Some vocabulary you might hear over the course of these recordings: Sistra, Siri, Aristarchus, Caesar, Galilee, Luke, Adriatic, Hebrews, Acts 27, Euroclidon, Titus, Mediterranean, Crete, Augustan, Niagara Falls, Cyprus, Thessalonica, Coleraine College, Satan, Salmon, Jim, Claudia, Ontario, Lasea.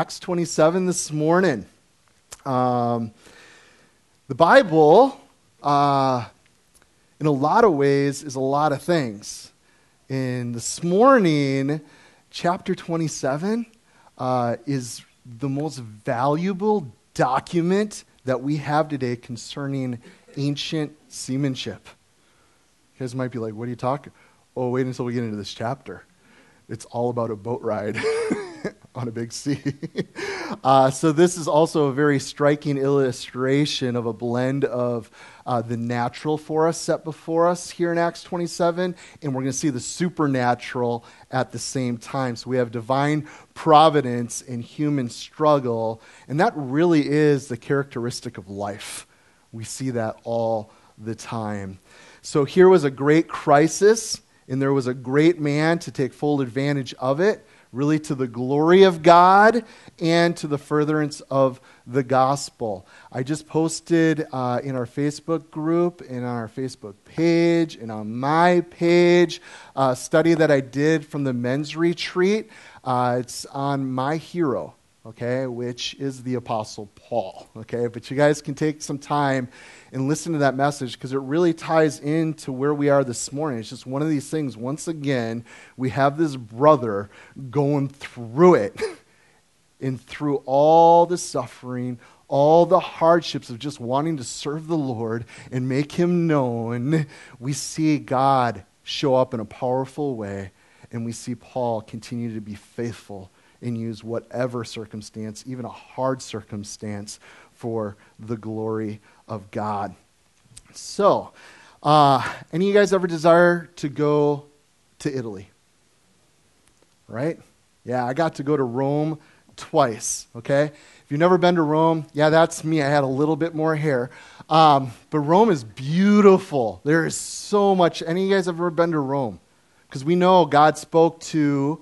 Acts 27 this morning. The Bible, in a lot of ways, is a lot of things. And this morning, chapter 27 is the most valuable document that we have today concerning ancient seamanship. You guys might be like, what are you talking? Oh, wait until we get into this chapter. It's all about a boat ride on a big sea. So this is also a very striking illustration of a blend of the natural for us set before us here in Acts 27, and we're going to see the supernatural at the same time. So we have divine providence and human struggle, and that really is the characteristic of life. We see that all the time. So here was a great crisis, and there was a great man to take full advantage of it, really to the glory of God and to the furtherance of the gospel. I just posted in our Facebook group and on our Facebook page and on my page a study that I did from the men's retreat. It's on my hero, okay, which is the Apostle Paul, okay? But you guys can take some time and listen to that message because it really ties into where we are this morning. It's just one of these things. Once again, we have this brother going through it and through all the suffering, all the hardships of just wanting to serve the Lord and make him known. We see God show up in a powerful way, and we see Paul continue to be faithful and use whatever circumstance, even a hard circumstance, for the glory of God. So, any of you guys ever desire to go to Italy? Right? Yeah, I got to go to Rome twice, okay? If you've never been to Rome, yeah, that's me. I had a little bit more hair. But Rome is beautiful. There is so much. Any of you guys ever been to Rome? Because we know God spoke to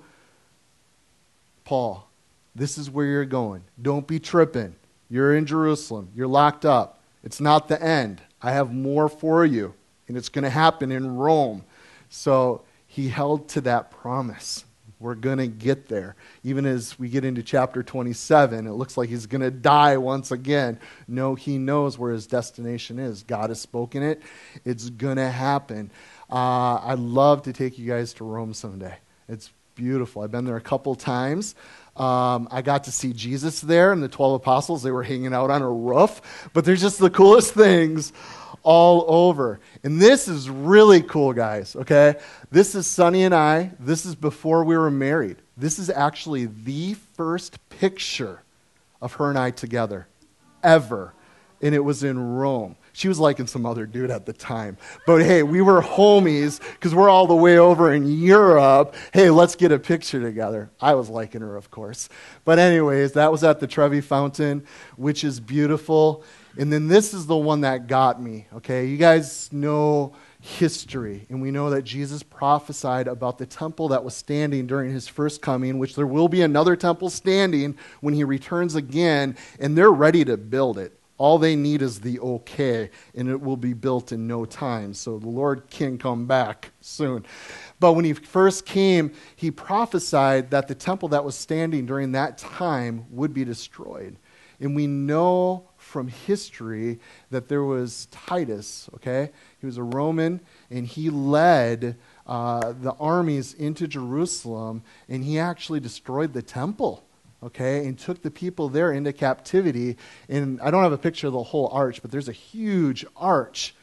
Paul, this is where you're going. Don't be tripping. You're in Jerusalem. You're locked up. It's not the end. I have more for you, and it's going to happen in Rome. So he held to that promise. We're going to get there. Even as we get into chapter 27, it looks like he's going to die once again. No, he knows where his destination is. God has spoken it. It's going to happen. I'd love to take you guys to Rome someday. It's beautiful. I've been there a couple times. I got to see Jesus there and the 12 apostles. They were hanging out on a roof, but there's just the coolest things all over. And this is really cool, guys, okay? This is Sonny and I. This is before we were married. This is actually the first picture of her and I together ever, and it was in Rome. She was liking some other dude at the time. But hey, we were homies because we're all the way over in Europe. Hey, let's get a picture together. I was liking her, of course. But anyways, that was at the Trevi Fountain, which is beautiful. And then this is the one that got me, okay? You guys know history, and we know that Jesus prophesied about the temple that was standing during his first coming, which there will be another temple standing when he returns again, and they're ready to build it. All they need is the okay, and it will be built in no time. So the Lord can come back soon. But when he first came, he prophesied that the temple that was standing during that time would be destroyed. And we know from history that there was Titus, okay? He was a Roman, and he led the armies into Jerusalem, and he actually destroyed the temple. Okay, and took the people there into captivity. And I don't have a picture of the whole arch, but there's a huge arch.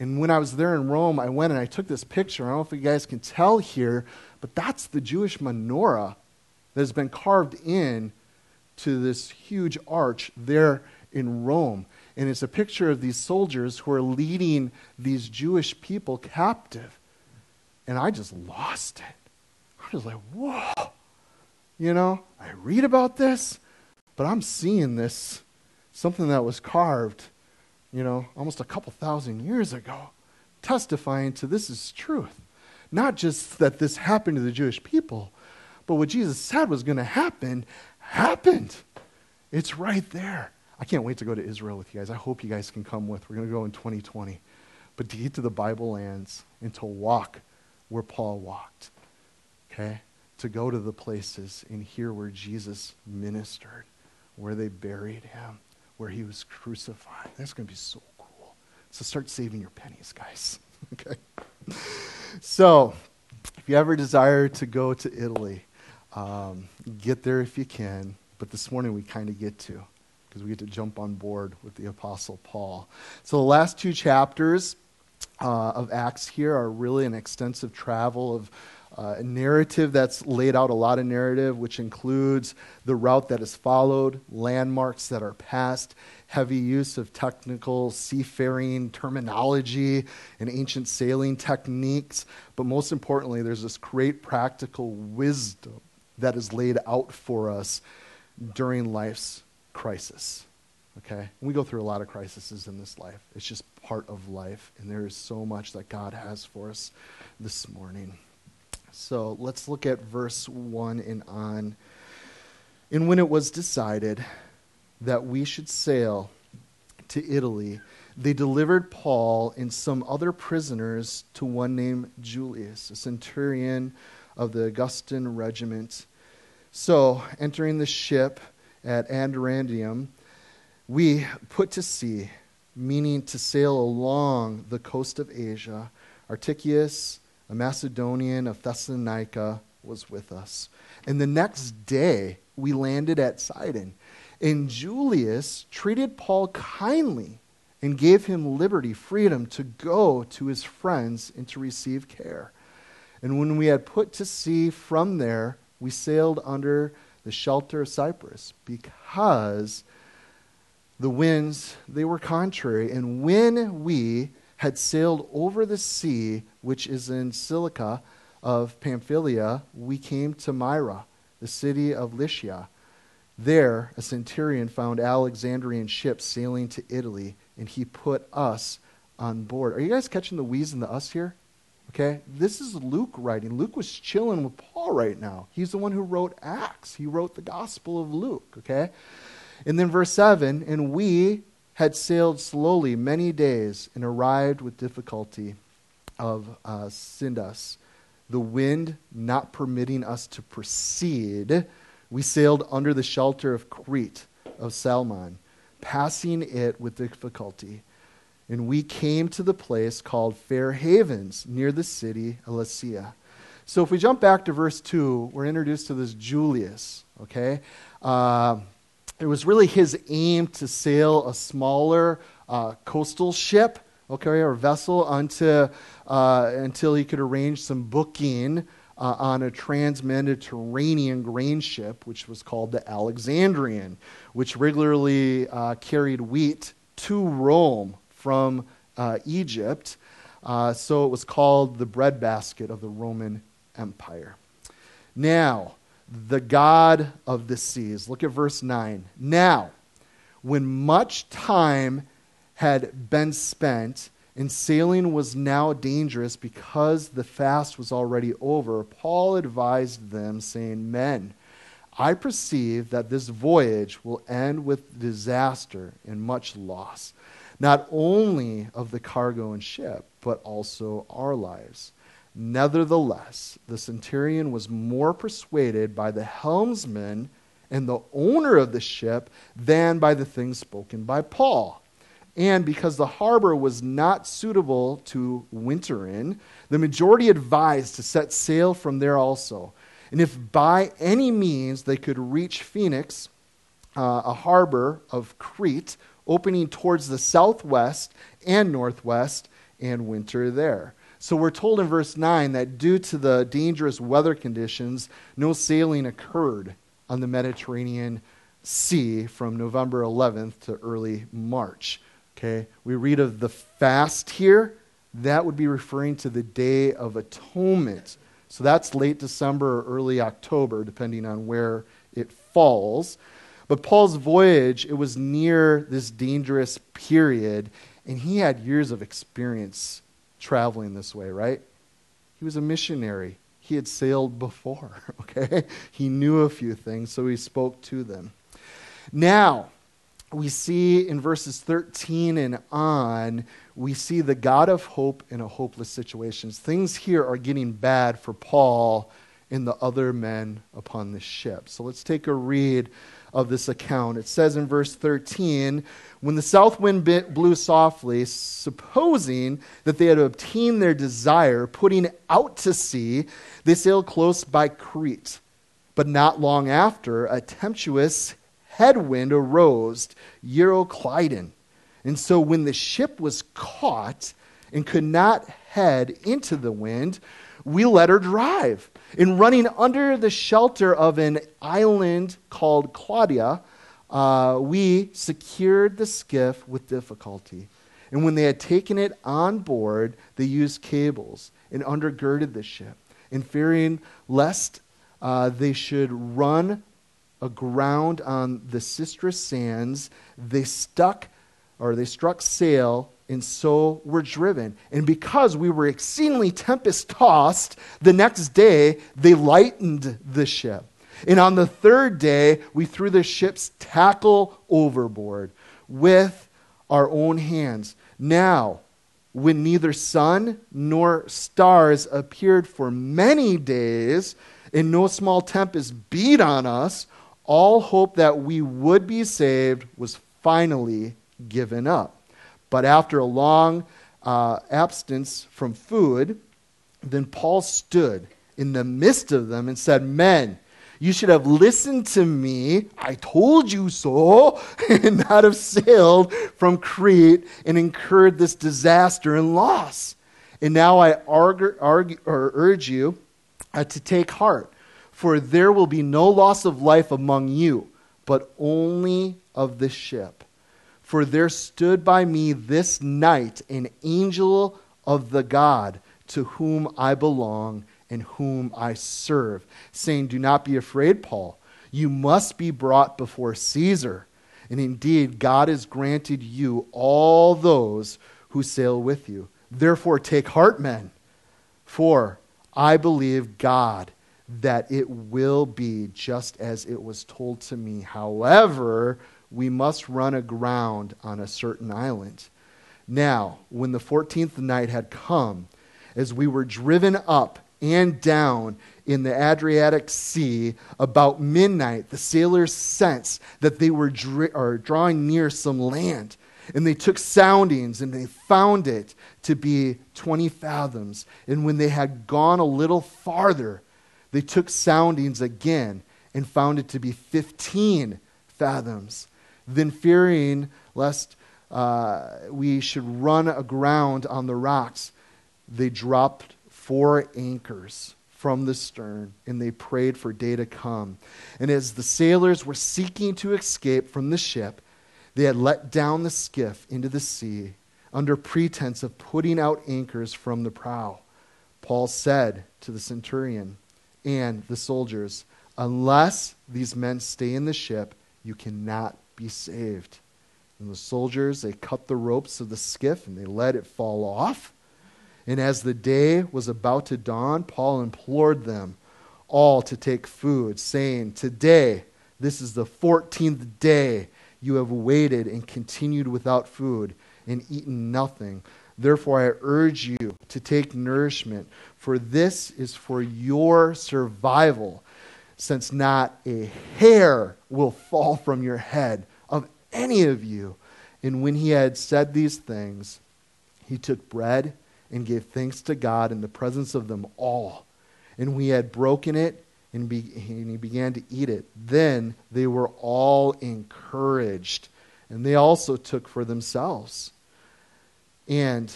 And when I was there in Rome, I went and I took this picture. I don't know if you guys can tell here, but that's the Jewish menorah that has been carved in to this huge arch there in Rome. And it's a picture of these soldiers who are leading these Jewish people captive. And I just lost it. I was like, whoa. You know, I read about this, but I'm seeing this, something that was carved, you know, almost a couple thousand years ago, testifying to this is truth. Not just that this happened to the Jewish people, but what Jesus said was going to happen, happened. It's right there. I can't wait to go to Israel with you guys. I hope you guys can come with. We're going to go in 2020. But to get to the Bible lands and to walk where Paul walked, okay? to go to the places and hear where Jesus ministered, where they buried him, where he was crucified. That's going to be so cool. So start saving your pennies, guys. Okay. So if you ever desire to go to Italy, get there if you can. But this morning we kind of get to, because we get to jump on board with the Apostle Paul. So the last two chapters of Acts here are really an extensive travel of a narrative that's laid out, a lot of narrative, which includes the route that is followed, landmarks that are passed, heavy use of technical seafaring terminology and ancient sailing techniques. But most importantly, there's this great practical wisdom that is laid out for us during life's crisis. Okay? We go through a lot of crises in this life. It's just part of life, and there is so much that God has for us this morning. So let's look at verse 1 and on. And when it was decided that we should sail to Italy, they delivered Paul and some other prisoners to one named Julius, a centurion of the Augustan regiment. So entering the ship at Adramyttium, we put to sea, meaning to sail along the coast of Asia. Aristarchus, a Macedonian of Thessalonica, was with us. And the next day, we landed at Sidon. And Julius treated Paul kindly and gave him liberty, freedom to go to his friends and to receive care. And when we had put to sea from there, we sailed under the shelter of Cyprus, because the winds, they were contrary. And when we had sailed over the sea, which is in Cilicia of Pamphylia, we came to Myra, the city of Lycia. There, a centurion found Alexandrian ships sailing to Italy, and he put us on board. Are you guys catching the wheeze and the us here? Okay, this is Luke writing. Luke was chilling with Paul right now. He's the one who wrote Acts. He wrote the Gospel of Luke, okay? And then verse 7, and we had sailed slowly many days and arrived with difficulty of Cnidus, the wind not permitting us to proceed. We sailed under the shelter of Crete, of Salmon, passing it with difficulty. And we came to the place called Fair Havens, near the city of Lasea. So if we jump back to verse 2, we're introduced to this Julius, okay? It was really his aim to sail a smaller coastal ship, okay, or vessel until he could arrange some booking on a trans-Mediterranean grain ship, which was called the Alexandrian, which regularly carried wheat to Rome from Egypt. So it was called the breadbasket of the Roman Empire. Now, the God of the seas. Look at verse 9. Now, when much time had been spent and sailing was now dangerous because the fast was already over, Paul advised them, saying, Men, I perceive that this voyage will end with disaster and much loss, not only of the cargo and ship, but also our lives. Nevertheless, the centurion was more persuaded by the helmsman and the owner of the ship than by the things spoken by Paul. And because the harbor was not suitable to winter in, the majority advised to set sail from there also. And if by any means they could reach Phoenix, a harbor of Crete, opening towards the southwest and northwest, and winter there. So we're told in verse 9 that due to the dangerous weather conditions, no sailing occurred on the Mediterranean Sea from November 11th to early March. Okay, we read of the fast here. That would be referring to the Day of Atonement. So that's late December or early October, depending on where it falls. But Paul's voyage, it was near this dangerous period, and he had years of experience traveling this way, right? He was a missionary. He had sailed before, okay? He knew a few things, so he spoke to them. Now, we see in verses 13 and on, we see the God of hope in a hopeless situation. Things here are getting bad for Paul and the other men upon the ship. So let's take a read of this account. It says in verse 13, when the south wind blew softly, supposing that they had obtained their desire, putting out to sea, they sailed close by Crete. But not long after, a tempestuous headwind arose, Euroclidon. And so when the ship was caught and could not head into the wind, we let her drive. And running under the shelter of an island called Claudia, we secured the skiff with difficulty. And when they had taken it on board, they used cables and undergirded the ship, and fearing lest they should run aground on the Sistra sands, they struck sail, and so were driven. And because we were exceedingly tempest-tossed, the next day they lightened the ship. And on the third day, we threw the ship's tackle overboard with our own hands. Now, when neither sun nor stars appeared for many days, and no small tempest beat on us, all hope that we would be saved was finally given up. But after a long abstinence from food, then Paul stood in the midst of them and said, men, you should have listened to me, I told you so, and not have sailed from Crete and incurred this disaster and loss. And now I urge you to take heart, for there will be no loss of life among you, but only of the ship. For there stood by me this night an angel of the God to whom I belong and whom I serve, saying, do not be afraid, Paul. You must be brought before Caesar. And indeed, God has granted you all those who sail with you. Therefore, take heart, men, for I believe God that it will be just as it was told to me. However, we must run aground on a certain island. Now, when the 14th night had come, as we were driven up and down in the Adriatic Sea, about midnight, the sailors sensed that they were drawing near some land, and they took soundings, and they found it to be 20 fathoms. And when they had gone a little farther, they took soundings again and found it to be 15 fathoms. Then fearing lest we should run aground on the rocks, they dropped 4 anchors from the stern, and they prayed for day to come. And as the sailors were seeking to escape from the ship, they had let down the skiff into the sea under pretense of putting out anchors from the prow. Paul said to the centurion and the soldiers, unless these men stay in the ship, you cannot be saved. And the soldiers, they cut the ropes of the skiff and they let it fall off. And as the day was about to dawn, Paul implored them all to take food, saying, today, this is the 14th day you have waited and continued without food and eaten nothing. Therefore, I urge you to take nourishment, for this is for your survival, since not a hair will fall from your head of any of you. And when he had said these things, he took bread and gave thanks to God in the presence of them all. And when he had broken it, and he began to eat it, then they were all encouraged, and they also took for themselves. And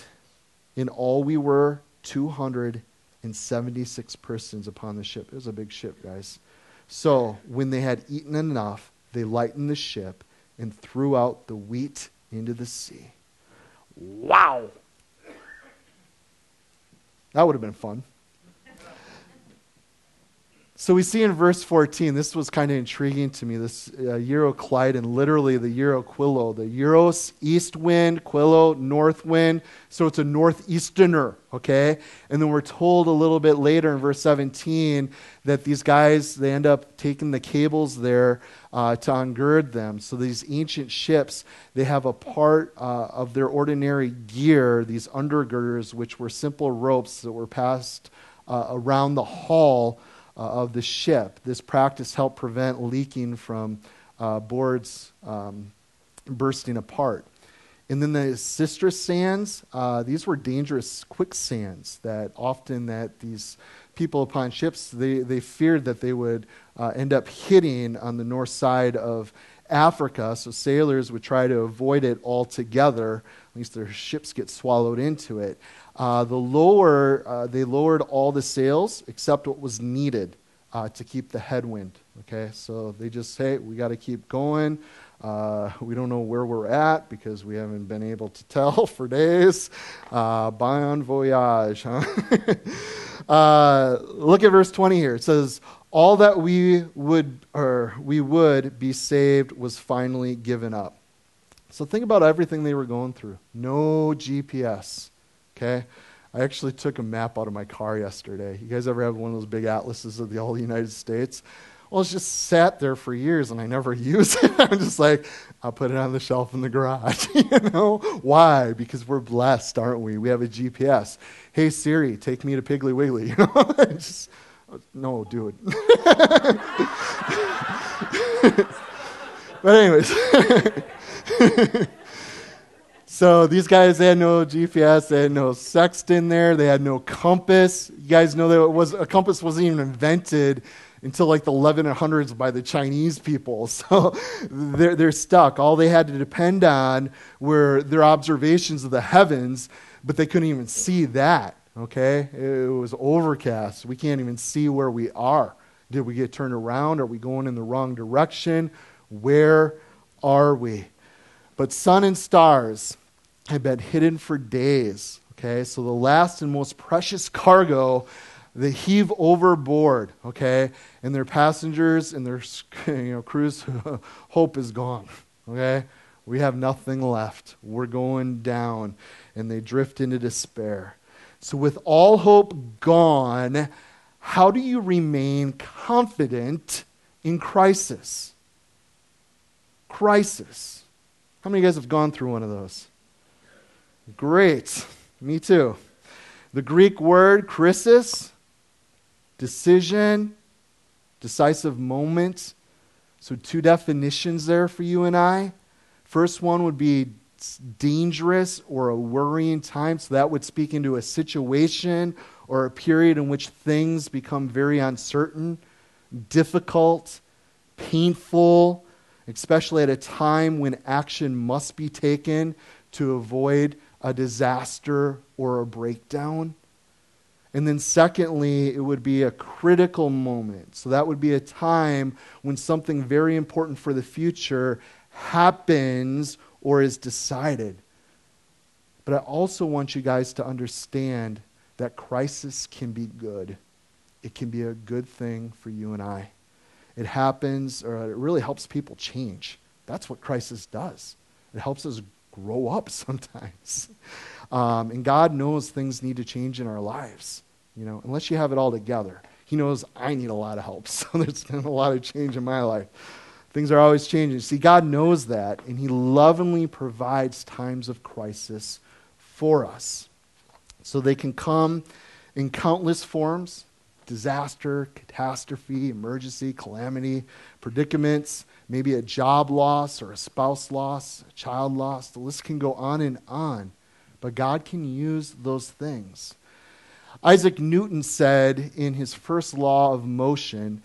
in all we were 276 persons upon the ship. It was a big ship, guys. So when they had eaten enough, they lightened the ship and threw out the wheat into the sea. Wow! That would have been fun. So we see in verse 14, this was kind of intriguing to me, this Euroclidon, literally the Euroquilo, the Euros, east wind, Quilo, north wind. So it's a northeasterner, okay? And then we're told a little bit later in verse 17 that these guys, they end up taking the cables there to ungird them. So these ancient ships, they have a part of their ordinary gear, these undergirders, which were simple ropes that were passed around the hull of the ship. This practice helped prevent leaking from boards bursting apart. And then the Sistra sands, these were dangerous quicksands that these people upon ships, they feared that they would end up hitting on the north side of Africa, so sailors would try to avoid it altogether. At least their ships get swallowed into it. They lowered all the sails except what was needed to keep the headwind. Okay, so they just say, we got to keep going. We don't know where we're at because we haven't been able to tell for days. Bon voyage, huh? Look at verse 20 here. It says, all that we would be saved was finally given up. So think about everything they were going through. No GPS, okay? I actually took a map out of my car yesterday. You guys ever have one of those big atlases of the whole United States? Well, it's just sat there for years, and I never use it. I'm just like, I'll put it on the shelf in the garage, you know? Why? Because we're blessed, aren't we? We have a GPS. Hey, Siri, take me to Piggly Wiggly, you know? Just, no, dude. But anyways. So these guys, they had no GPS, they had no sextant there, they had no compass. You guys know that a compass wasn't even invented until like the 1100s by the Chinese people. So they're stuck. All they had to depend on were their observations of the heavens, but they couldn't even see that, okay? It was overcast. We can't even see where we are. Did we get turned around? Are we going in the wrong direction? Where are we? But sun and stars had been hidden for days, okay? So the last and most precious cargo they heave overboard, okay? And their passengers and their crew's hope is gone, okay? We have nothing left. We're going down. And they drift into despair. So with all hope gone, how do you remain confident in crisis? Crisis. How many of you guys have gone through one of those? Great. Me too. The Greek word krisis, decision, decisive moment. So two definitions there for you and I. First one would be dangerous or a worrying time. So that would speak into a situation or a period in which things become very uncertain, difficult, painful, especially at a time when action must be taken to avoid a disaster or a breakdown. And then secondly, it would be a critical moment. So that would be a time when something very important for the future happens or is decided. But I also want you guys to understand that crisis can be good. It can be a good thing for you and I. It happens, or it really helps people change. That's what crisis does. It helps us grow up sometimes. And God knows things need to change in our lives, you know, unless you have it all together. He knows I need a lot of help, so there's been a lot of change in my life. Things are always changing. See, God knows that, and He lovingly provides times of crisis for us. So they can come in countless forms: disaster, catastrophe, emergency, calamity, predicaments, maybe a job loss or a spouse loss, a child loss. The list can go on and on, but God can use those things. Isaac Newton said in his first law of motion,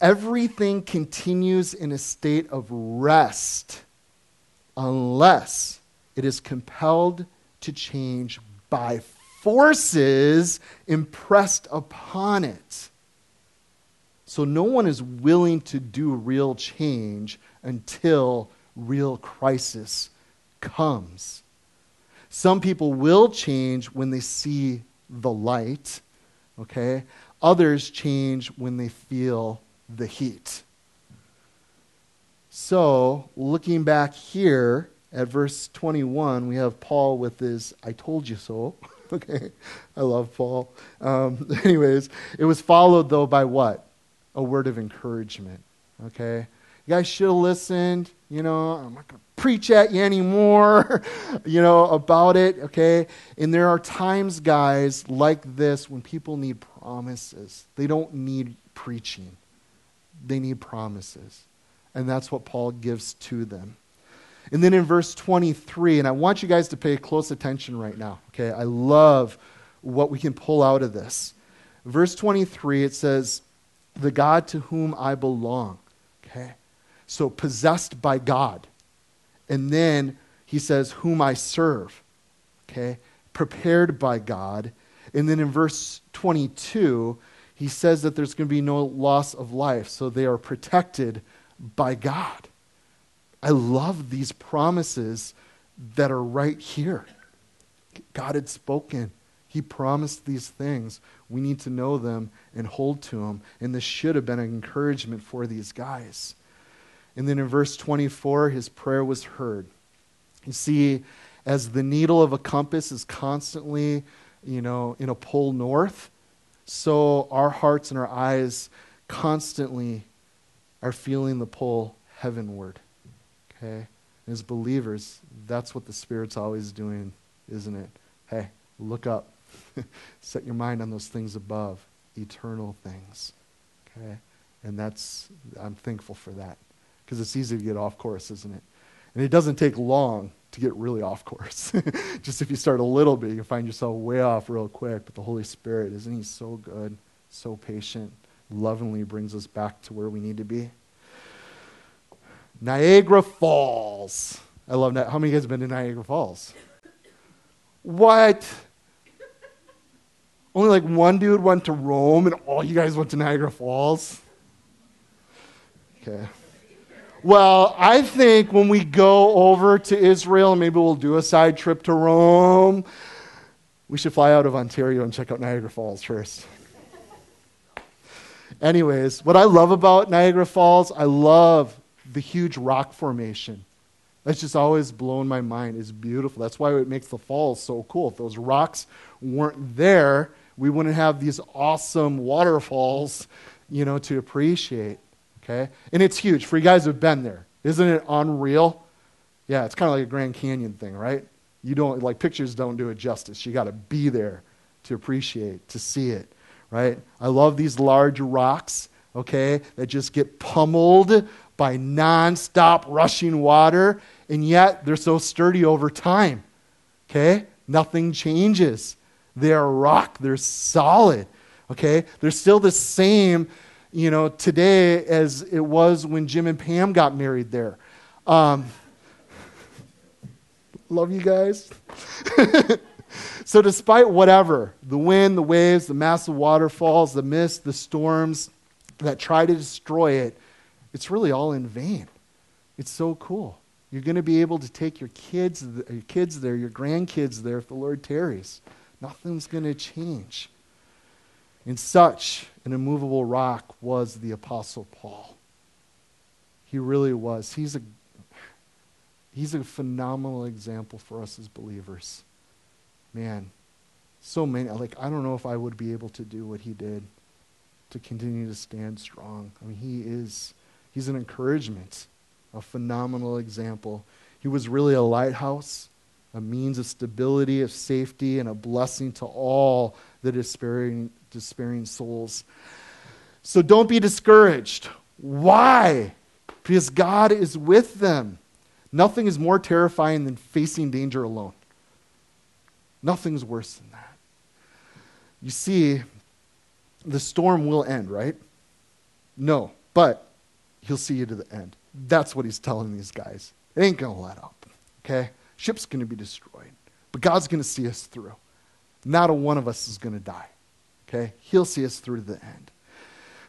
everything continues in a state of rest unless it is compelled to change by force, forces impressed upon it. So no one is willing to do real change until real crisis comes. Some people will change when they see the light, okay? Others change when they feel the heat. So looking back here at verse 21, we have Paul with his "I told you so." Okay, I love Paul. Anyways, it was followed, though, by what? A word of encouragement, okay? You guys should have listened. You know, I'm not going to preach at you anymore, you know, about it, okay? And there are times, guys, like this when people need promises. They don't need preaching. They need promises. And that's what Paul gives to them. And then in verse 23, and I want you guys to pay close attention right now, okay? I love what we can pull out of this. Verse 23, it says, the God to whom I belong, okay? So possessed by God. And then he says, whom I serve, okay? Prepared by God. And then in verse 22, he says that there's going to be no loss of life, so they are protected by God. I love these promises that are right here. God had spoken. He promised these things. We need to know them and hold to them. And this should have been an encouragement for these guys. And then in verse 24, his prayer was heard. You see, as the needle of a compass is constantly, you know, in a pole north, so our hearts and our eyes constantly are feeling the pull heavenward. Okay? And as believers, that's what the Spirit's always doing, isn't it? Hey, look up. Set your mind on those things above, eternal things. Okay? And that's, I'm thankful for that, because it's easy to get off course, isn't it? And it doesn't take long to get really off course. Just if you start a little bit, you'll find yourself way off real quick. But the Holy Spirit, isn't he so good, so patient, lovingly brings us back to where we need to be? Niagara Falls. I love that. How many of you guys have been to Niagara Falls? What? Only like one dude went to Rome and all you guys went to Niagara Falls? Okay. Well, I think when we go over to Israel, maybe we'll do a side trip to Rome, we should fly out of Ontario and check out Niagara Falls first. Anyways, what I love about Niagara Falls, I love the huge rock formation. That's just always blown my mind. It's beautiful. That's why it makes the falls so cool. If those rocks weren't there, we wouldn't have these awesome waterfalls, you know, to appreciate. Okay? And it's huge. For you guys who have been there, isn't it unreal? Yeah, it's kind of like a Grand Canyon thing, right? You don't, like, pictures don't do it justice. You got to be there to appreciate, to see it, right? I love these large rocks, okay, that just get pummeled by nonstop rushing water, and yet they're so sturdy over time, okay? Nothing changes. They're rock. They're solid, okay? They're still the same, you know, today as it was when Jim and Pam got married there. Love you guys. So despite whatever, the wind, the waves, the massive waterfalls, the mist, the storms that try to destroy it, it's really all in vain. It's so cool. You're going to be able to take your kids there, your grandkids there if the Lord tarries. Nothing's going to change. And such an immovable rock was the Apostle Paul. He really was. He's a phenomenal example for us as believers. Man, so many, like, I don't know if I would be able to do what he did to continue to stand strong. I mean, he's an encouragement, a phenomenal example. He was really a lighthouse, a means of stability, of safety, and a blessing to all the despairing souls. So don't be discouraged. Why? Because God is with them. Nothing is more terrifying than facing danger alone. Nothing's worse than that. You see, the storm will end, right? No, but he'll see you to the end. That's what he's telling these guys. It ain't going to let up, okay? Ship's going to be destroyed, but God's going to see us through. Not a one of us is going to die. Okay? He'll see us through to the end.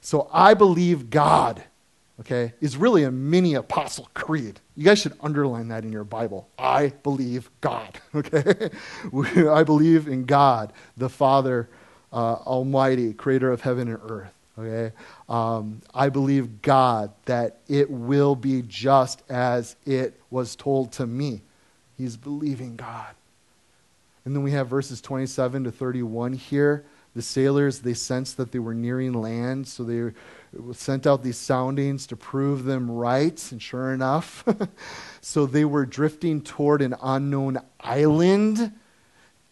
So I believe God, okay, is really a mini apostle creed. You guys should underline that in your Bible. I believe God, okay? I believe in God, the Father Almighty, creator of heaven and earth, okay? I believe God that it will be just as it was told to me. He's believing God. And then we have verses 27 to 31 here The sailors, they sensed that they were nearing land, so they sent out these soundings to prove them right, and sure enough, so they were drifting toward an unknown island.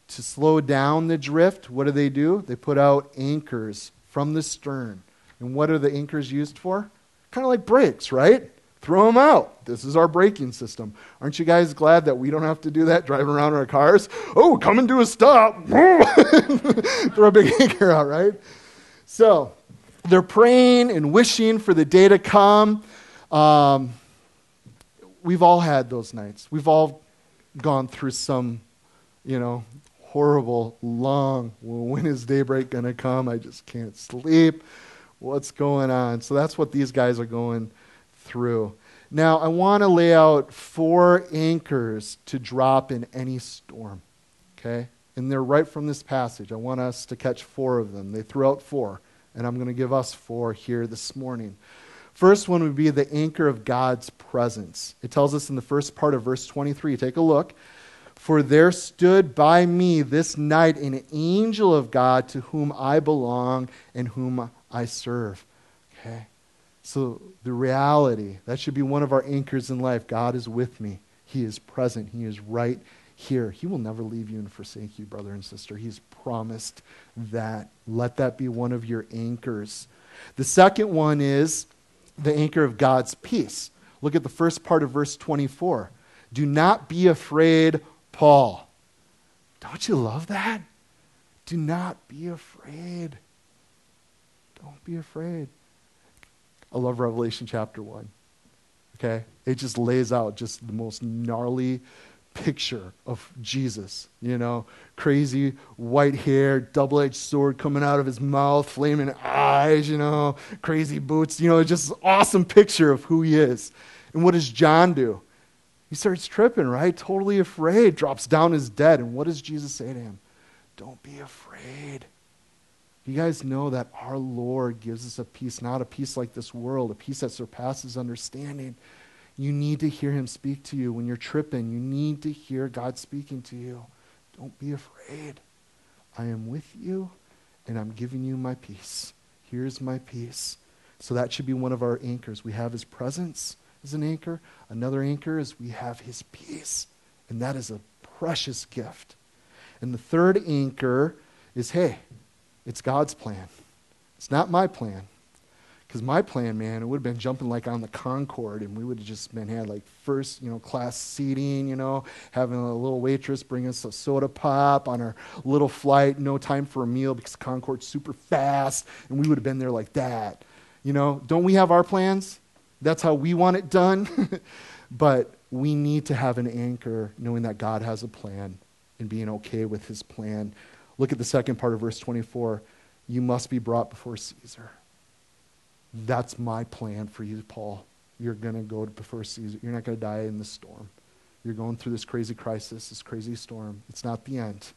To slow down the drift, what do? They put out anchors from the stern. And what are the anchors used for? Kind of like brakes, right? Throw them out. This is our braking system. Aren't you guys glad that we don't have to do that, driving around our cars? Oh, come and do a stop. Throw a big anchor out, right? So they're praying and wishing for the day to come. We've all had those nights. We've all gone through some, horrible, long, when is daybreak going to come? I just can't sleep. What's going on? So that's what these guys are going through. Now, I want to lay out 4 anchors to drop in any storm, okay? And they're right from this passage. I want us to catch 4 of them. They threw out 4, and I'm going to give us 4 here this morning. First one would be the anchor of God's presence. It tells us in the first part of verse 23, take a look. For there stood by me this night an angel of God to whom I belong and whom I serve. Okay? So the reality, that should be one of our anchors in life. God is with me. He is present. He is right here. He will never leave you and forsake you, brother and sister. He's promised that. Let that be one of your anchors. The second one is the anchor of God's peace. Look at the first part of verse 24. Do not be afraid, Paul. Don't you love that? Do not be afraid. Don't be afraid. I love Revelation chapter 1. Okay? It just lays out just the most gnarly picture of Jesus. Crazy white hair, double-edged sword coming out of his mouth, flaming eyes, crazy boots. Just awesome picture of who he is. And what does John do? He starts tripping, right? Totally afraid, drops down as dead. And what does Jesus say to him? Don't be afraid. You guys know that our Lord gives us a peace, not a peace like this world, a peace that surpasses understanding. You need to hear him speak to you when you're tripping. You need to hear God speaking to you. Don't be afraid. I am with you, and I'm giving you my peace. Here's my peace. So that should be one of our anchors. We have his presence as an anchor. Another anchor is we have his peace, and that is a precious gift. And the third anchor is, hey, it's God's plan. It's not my plan, because my plan, man, it would have been jumping like on the Concorde, and we would have just been had like first, class seating, having a little waitress bring us a soda pop on our little flight, no time for a meal because Concorde's super fast, and we would have been there like that. Don't we have our plans? That's how we want it done. But we need to have an anchor knowing that God has a plan and being okay with his plan. Look at the second part of verse 24. You must be brought before Caesar. That's my plan for you, Paul. You're going to go before Caesar. You're not going to die in the storm. You're going through this crazy crisis, this crazy storm. It's not the end.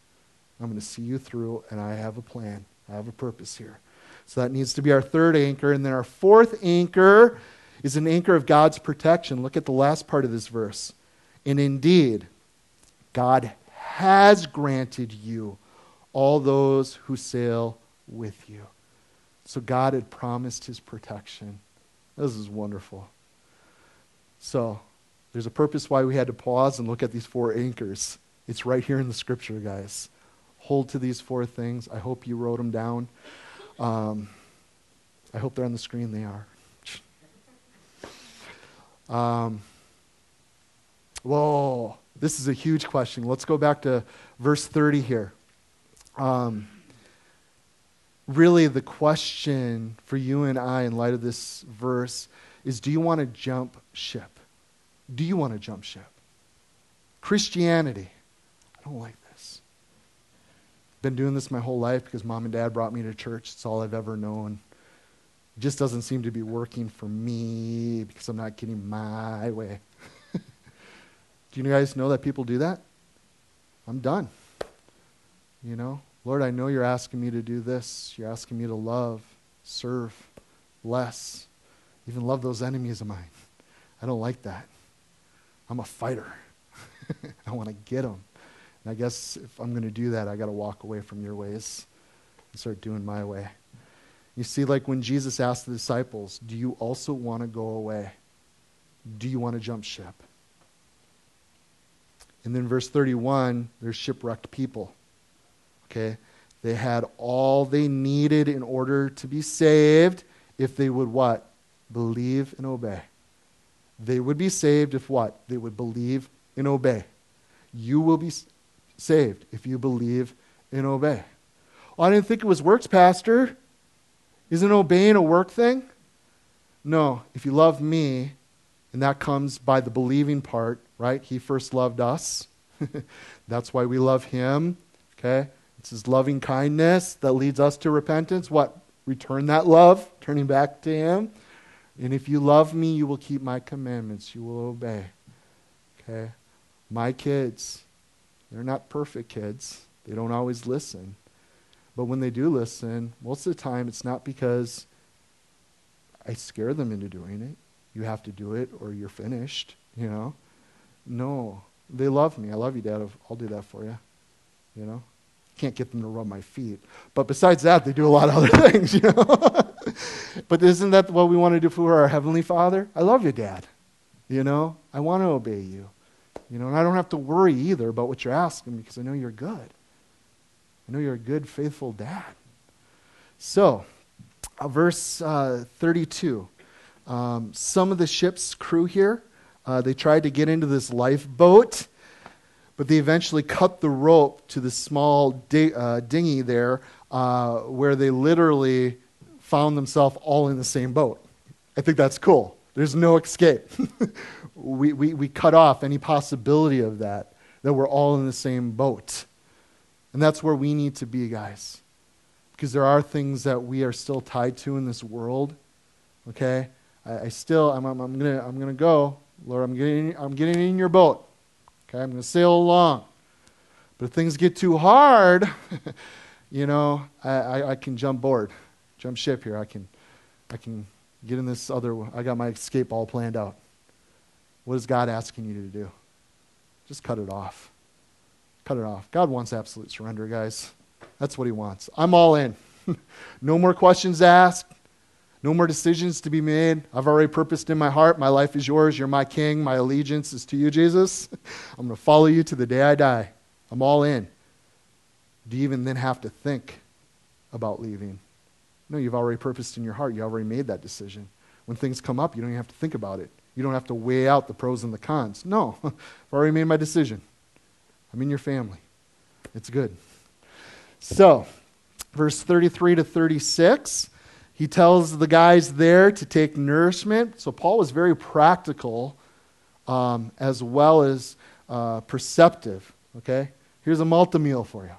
I'm going to see you through, and I have a plan. I have a purpose here. So that needs to be our third anchor. And then our fourth anchor is an anchor of God's protection. Look at the last part of this verse. And indeed, God has granted you all those who sail with you. So God had promised his protection. This is wonderful. So there's a purpose why we had to pause and look at these 4 anchors. It's right here in the scripture, guys. Hold to these 4 things. I hope you wrote them down. I hope they're on the screen. They are. Whoa, this is a huge question. Let's go back to verse 30 here. Really, the question for you and I in light of this verse is, do you want to jump ship? Do you want to jump ship? Christianity. I don't like this. Been doing this my whole life because mom and dad brought me to church. It's all I've ever known. Just doesn't seem to be working for me because I'm not getting my way. Do you guys know that people do that? I'm done. Lord, I know you're asking me to do this. You're asking me to love, serve, bless, even love those enemies of mine. I don't like that. I'm a fighter. I want to get them. And I guess if I'm going to do that, I got to walk away from your ways. and start doing my way. You see, like when Jesus asked the disciples, do you also want to go away? Do you want to jump ship? And then verse 31, there's shipwrecked people. Okay? They had all they needed in order to be saved if they would what? Believe and obey. They would be saved if what? They would believe and obey. You will be saved if you believe and obey. Oh, I didn't think it was works, Pastor. Isn't obeying a work thing? No. If you love me, and that comes by the believing part, right? He first loved us. That's why we love him. Okay? It's his loving kindness that leads us to repentance. What? Return that love, turning back to him. And if you love me, you will keep my commandments. You will obey. Okay? My kids, they're not perfect kids. They don't always listen. But when they do listen, most of the time it's not because I scare them into doing it. You have to do it or you're finished, you know. No, they love me. I love you, Dad. I'll do that for you, you know. Can't get them to rub my feet. But besides that, they do a lot of other things, you know. But isn't that what we want to do for our Heavenly Father? I love you, Dad. You know, I want to obey you. You know, and I don't have to worry either about what you're asking because I know you're good. I know you're a good, faithful dad. So, verse 32. Some of the ship's crew here, they tried to get into this lifeboat, but they eventually cut the rope to the small dinghy there where they literally found themselves all in the same boat. I think that's cool. There's no escape. We cut off any possibility of that we're all in the same boat. And that's where we need to be, guys. Because there are things that we are still tied to in this world. Okay? I'm gonna go. Lord, I'm getting in your boat. Okay, I'm gonna sail along. But if things get too hard, you know, I can jump ship here. I can get in this other one. I got my escape all planned out. What is God asking you to do? Just cut it off. Cut it off. God wants absolute surrender, guys. That's what he wants. I'm all in. No more questions asked. No more decisions to be made. I've already purposed in my heart. My life is yours. You're my king. My allegiance is to you, Jesus. I'm going to follow you to the day I die. I'm all in. Do you even then have to think about leaving? No, you've already purposed in your heart. You already made that decision. When things come up, you don't even have to think about it. You don't have to weigh out the pros and the cons. No, I've already made my decision. I'm in your family. It's good. So, verse 33 to 36, he tells the guys there to take nourishment. So Paul was very practical as well as perceptive. Okay? Here's a multi-meal for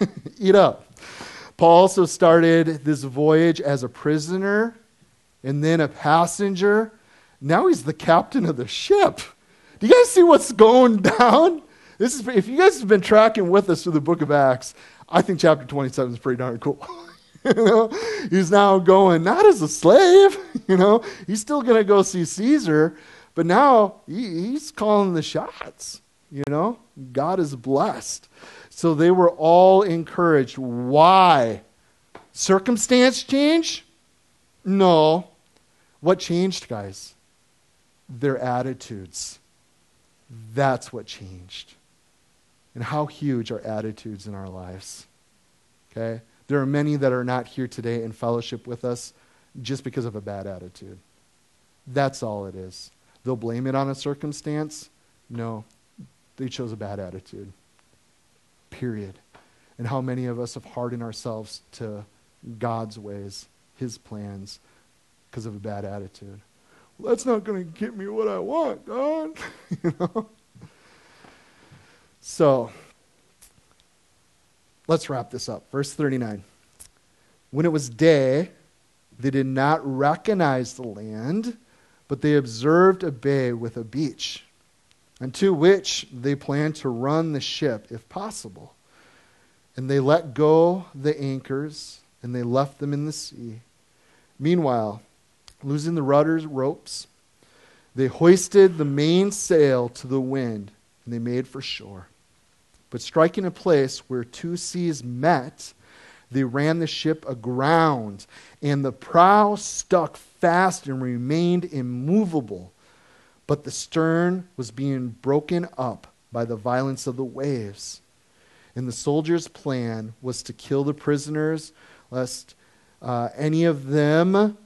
you. Eat up. Paul also started this voyage as a prisoner and then a passenger. Now he's the captain of the ship. Do you guys see what's going down? This is, if you guys have been tracking with us through the book of Acts, I think chapter 27 is pretty darn cool. You know? He's now going, not as a slave, you know, he's still going to go see Caesar, but now he's calling the shots, you know, God is blessed. So they were all encouraged. Why? Circumstance change? No. What changed, guys? Their attitudes. That's what changed. And how huge are attitudes in our lives, okay? There are many that are not here today in fellowship with us just because of a bad attitude. That's all it is. They'll blame it on a circumstance. No, they chose a bad attitude, period. And how many of us have hardened ourselves to God's ways, his plans, because of a bad attitude. Well, that's not going to get me what I want, God, you know? So, let's wrap this up. Verse 39. When it was day, they did not recognize the land, but they observed a bay with a beach, unto which they planned to run the ship, if possible. And they let go the anchors, and they left them in the sea. Meanwhile, loosing the rudder's ropes, they hoisted the mainsail to the wind, and they made for shore. But striking a place where two seas met, They ran the ship aground, and the prow stuck fast and remained immovable. But the stern was being broken up by the violence of the waves. And the soldiers' plan was to kill the prisoners, lest any of them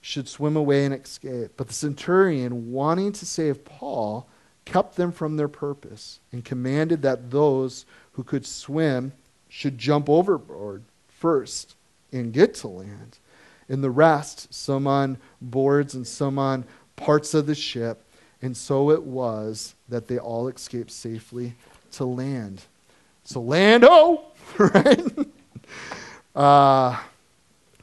should swim away and escape. But the centurion, wanting to save Paul, kept them from their purpose and commanded that those who could swim should jump overboard first and get to land. And the rest, some on boards and some on parts of the ship. And so it was that they all escaped safely to land. So land-o! Right?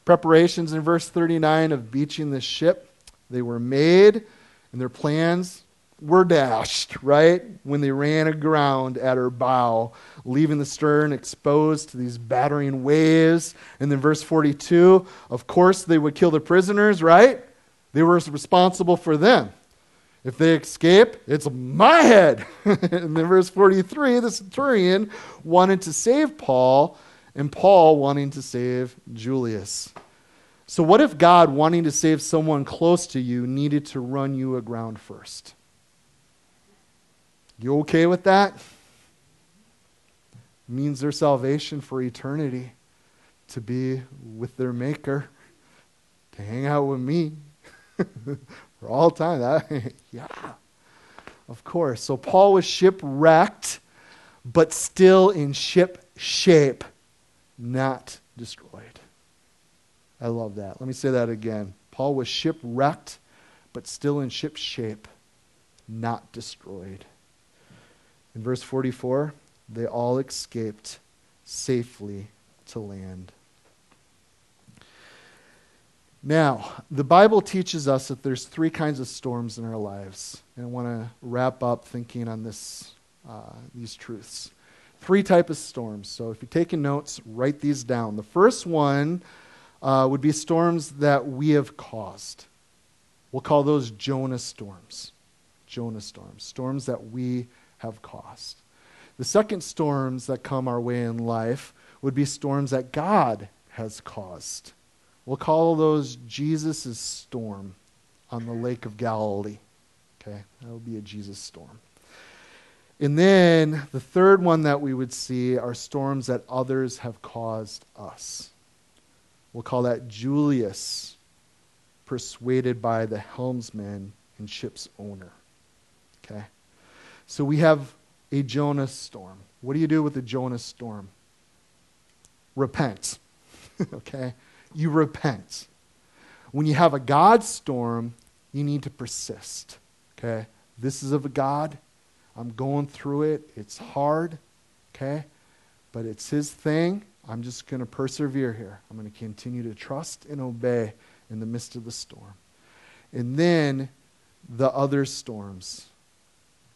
Preparations in verse 39 of beaching the ship, they were made, and their plans were dashed, right? When they ran aground at her bow, leaving the stern exposed to these battering waves. And then verse 42, of course they would kill the prisoners, right? They were responsible for them. If they escape, it's my head. And then verse 43, the centurion wanted to save Paul, and Paul wanting to save Julius. So what if God, wanting to save someone close to you, needed to run you aground first? You okay with that? It means their salvation for eternity, to be with their Maker, to hang out with me for all time. Yeah, of course. So Paul was shipwrecked, but still in ship shape, not destroyed. I love that. Let me say that again. Paul was shipwrecked, but still in ship shape, not destroyed. In verse 44, they all escaped safely to land. Now, the Bible teaches us that there's three kinds of storms in our lives. And I want to wrap up thinking on this, these truths. Three types of storms. So if you're taking notes, write these down. The first one would be storms that we have caused. We'll call those Jonah storms. Jonah storms. Storms that we have caused. The second storms that come our way in life would be storms that God has caused. We'll call those Jesus' storm on the Lake of Galilee. Okay, that would be a Jesus storm. And then the third one that we would see are storms that others have caused us. We'll call that Julius, persuaded by the helmsman and ship's owner. Okay? So we have a Jonah storm. What do you do with a Jonah storm? Repent. Okay? You repent. When you have a God storm, you need to persist. Okay? This is of a God. I'm going through it. It's hard, okay? But it's his thing. I'm just going to persevere here. I'm going to continue to trust and obey in the midst of the storm. And then the other storms,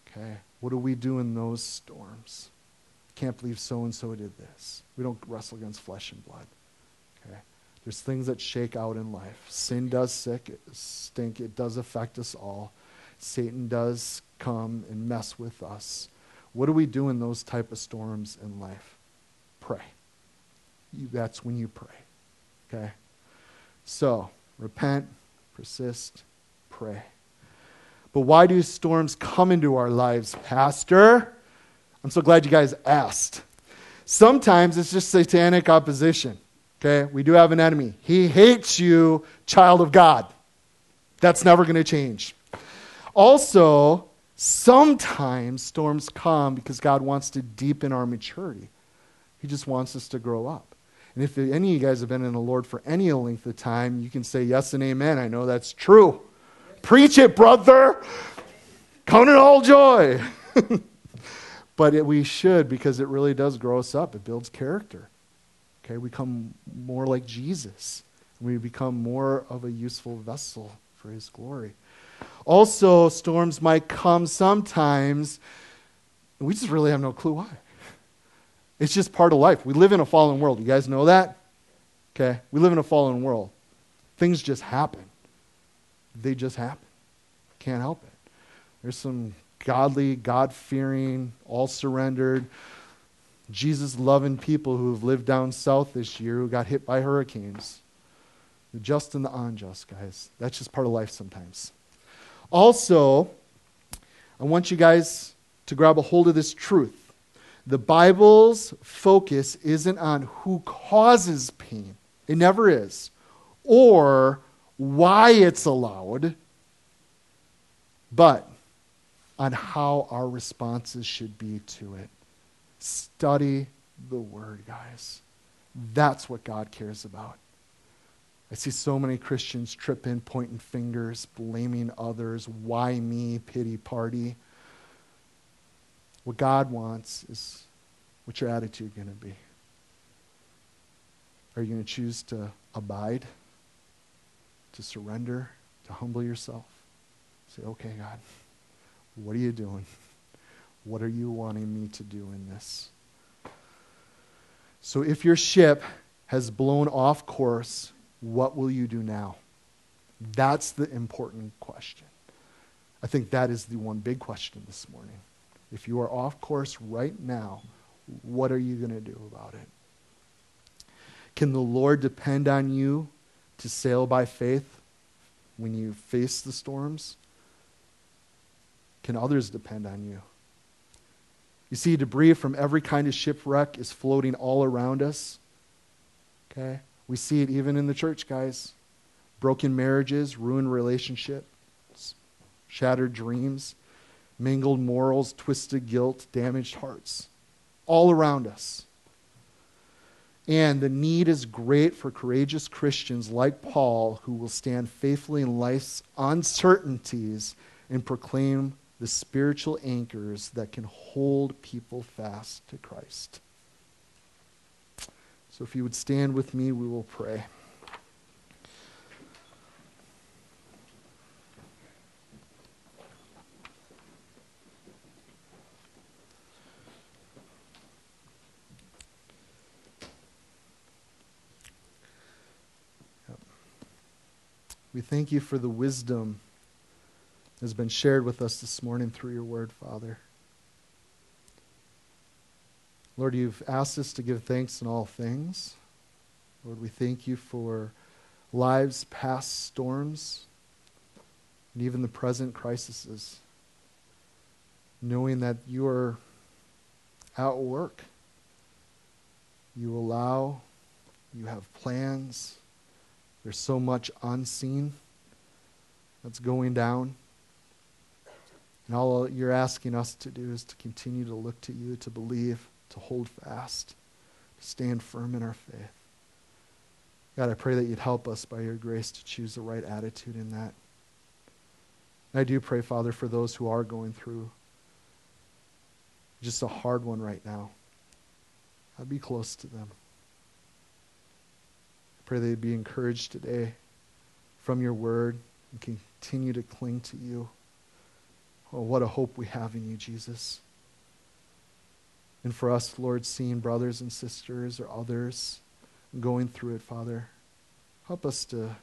okay? What do we do in those storms? Can't believe so-and-so did this. We don't wrestle against flesh and blood, okay? There's things that shake out in life. Sin does stink. It does affect us all. Satan does come and mess with us. What do we do in those type of storms in life? Pray. That's when you pray. Okay? So, repent, persist, pray. But why do storms come into our lives, Pastor? I'm so glad you guys asked. Sometimes it's just satanic opposition. Okay? We do have an enemy. He hates you, child of God. That's never going to change. Also, sometimes storms come because God wants to deepen our maturity. He just wants us to grow up. And if any of you guys have been in the Lord for any length of time, you can say yes and amen. I know that's true. Preach it, brother. Count it all joy. But we should, because it really does grow us up. It builds character. Okay, we become more like Jesus. We become more of a useful vessel for his glory. Also, storms might come sometimes, and we just really have no clue why. It's just part of life. We live in a fallen world. You guys know that? Okay. We live in a fallen world. Things just happen. They just happen. Can't help it. There's some godly, God-fearing, all-surrendered Jesus-loving people who have lived down south this year who got hit by hurricanes. The just and the unjust, guys. That's just part of life sometimes. Also, I want you guys to grab a hold of this truth. The Bible's focus isn't on who causes pain. It never is. Or why it's allowed, but on how our responses should be to it. Study the Word, guys. That's what God cares about. I see so many Christians tripping, pointing fingers, blaming others, why me, pity party. What God wants is what's your attitude going to be? Are you going to choose to abide, to surrender, to humble yourself? Say, okay, God, what are you doing? What are you wanting me to do in this? So if your ship has blown off course, what will you do now? That's the important question. I think that is the one big question this morning. If you are off course right now, what are you going to do about it? Can the Lord depend on you to sail by faith when you face the storms? Can others depend on you? You see, debris from every kind of shipwreck is floating all around us. Okay? We see it even in the church, guys. Broken marriages, ruined relationships, shattered dreams, mangled morals, twisted guilt, damaged hearts. All around us. And the need is great for courageous Christians like Paul who will stand faithfully in life's uncertainties and proclaim the spiritual anchors that can hold people fast to Christ. So if you would stand with me, we will pray. We thank you for the wisdom that has been shared with us this morning through your word, Father. Lord, you've asked us to give thanks in all things. Lord, we thank you for lives past storms and even the present crises, knowing that you are at work. You allow, you have plans. There's so much unseen that's going down. And all you're asking us to do is to continue to look to you, to believe, to hold fast, to stand firm in our faith. God, I pray that you'd help us by your grace to choose the right attitude in that. And I do pray, Father, for those who are going through just a hard one right now. I'd be close to them. I pray they'd be encouraged today from your word and continue to cling to you. Oh, what a hope we have in you, Jesus. And for us, Lord, seeing brothers and sisters or others going through it, Father, help us to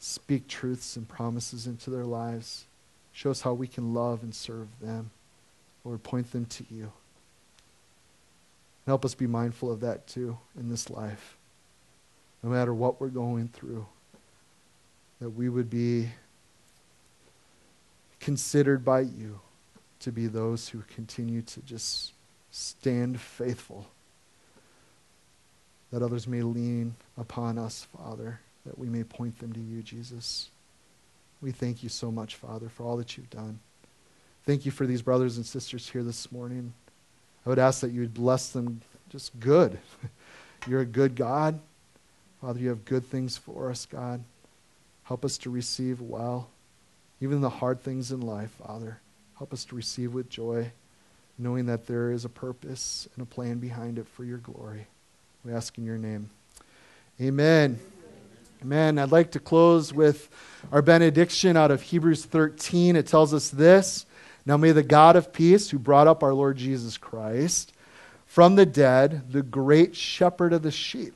speak truths and promises into their lives. Show us how we can love and serve them. Lord, point them to you. And help us be mindful of that, too, in this life. No matter what we're going through, that we would be considered by you to be those who continue to just stand faithful, that others may lean upon us, Father, that we may point them to you, Jesus. We thank you so much, Father, for all that you've done. Thank you for these brothers and sisters here this morning. I would ask that you would bless them just good. You're a good God. Father, you have good things for us, God. Help us to receive well, even the hard things in life, Father. Help us to receive with joy, knowing that there is a purpose and a plan behind it for your glory. We ask in your name. Amen. Amen. I'd like to close with our benediction out of Hebrews 13. It tells us this: Now may the God of peace, who brought up our Lord Jesus Christ from the dead, the great shepherd of the sheep,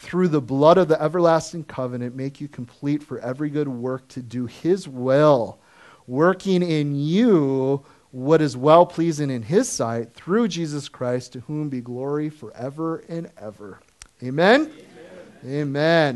through the blood of the everlasting covenant, make you complete for every good work to do his will, working in you what is well-pleasing in his sight through Jesus Christ, to whom be glory forever and ever. Amen? Amen. Amen.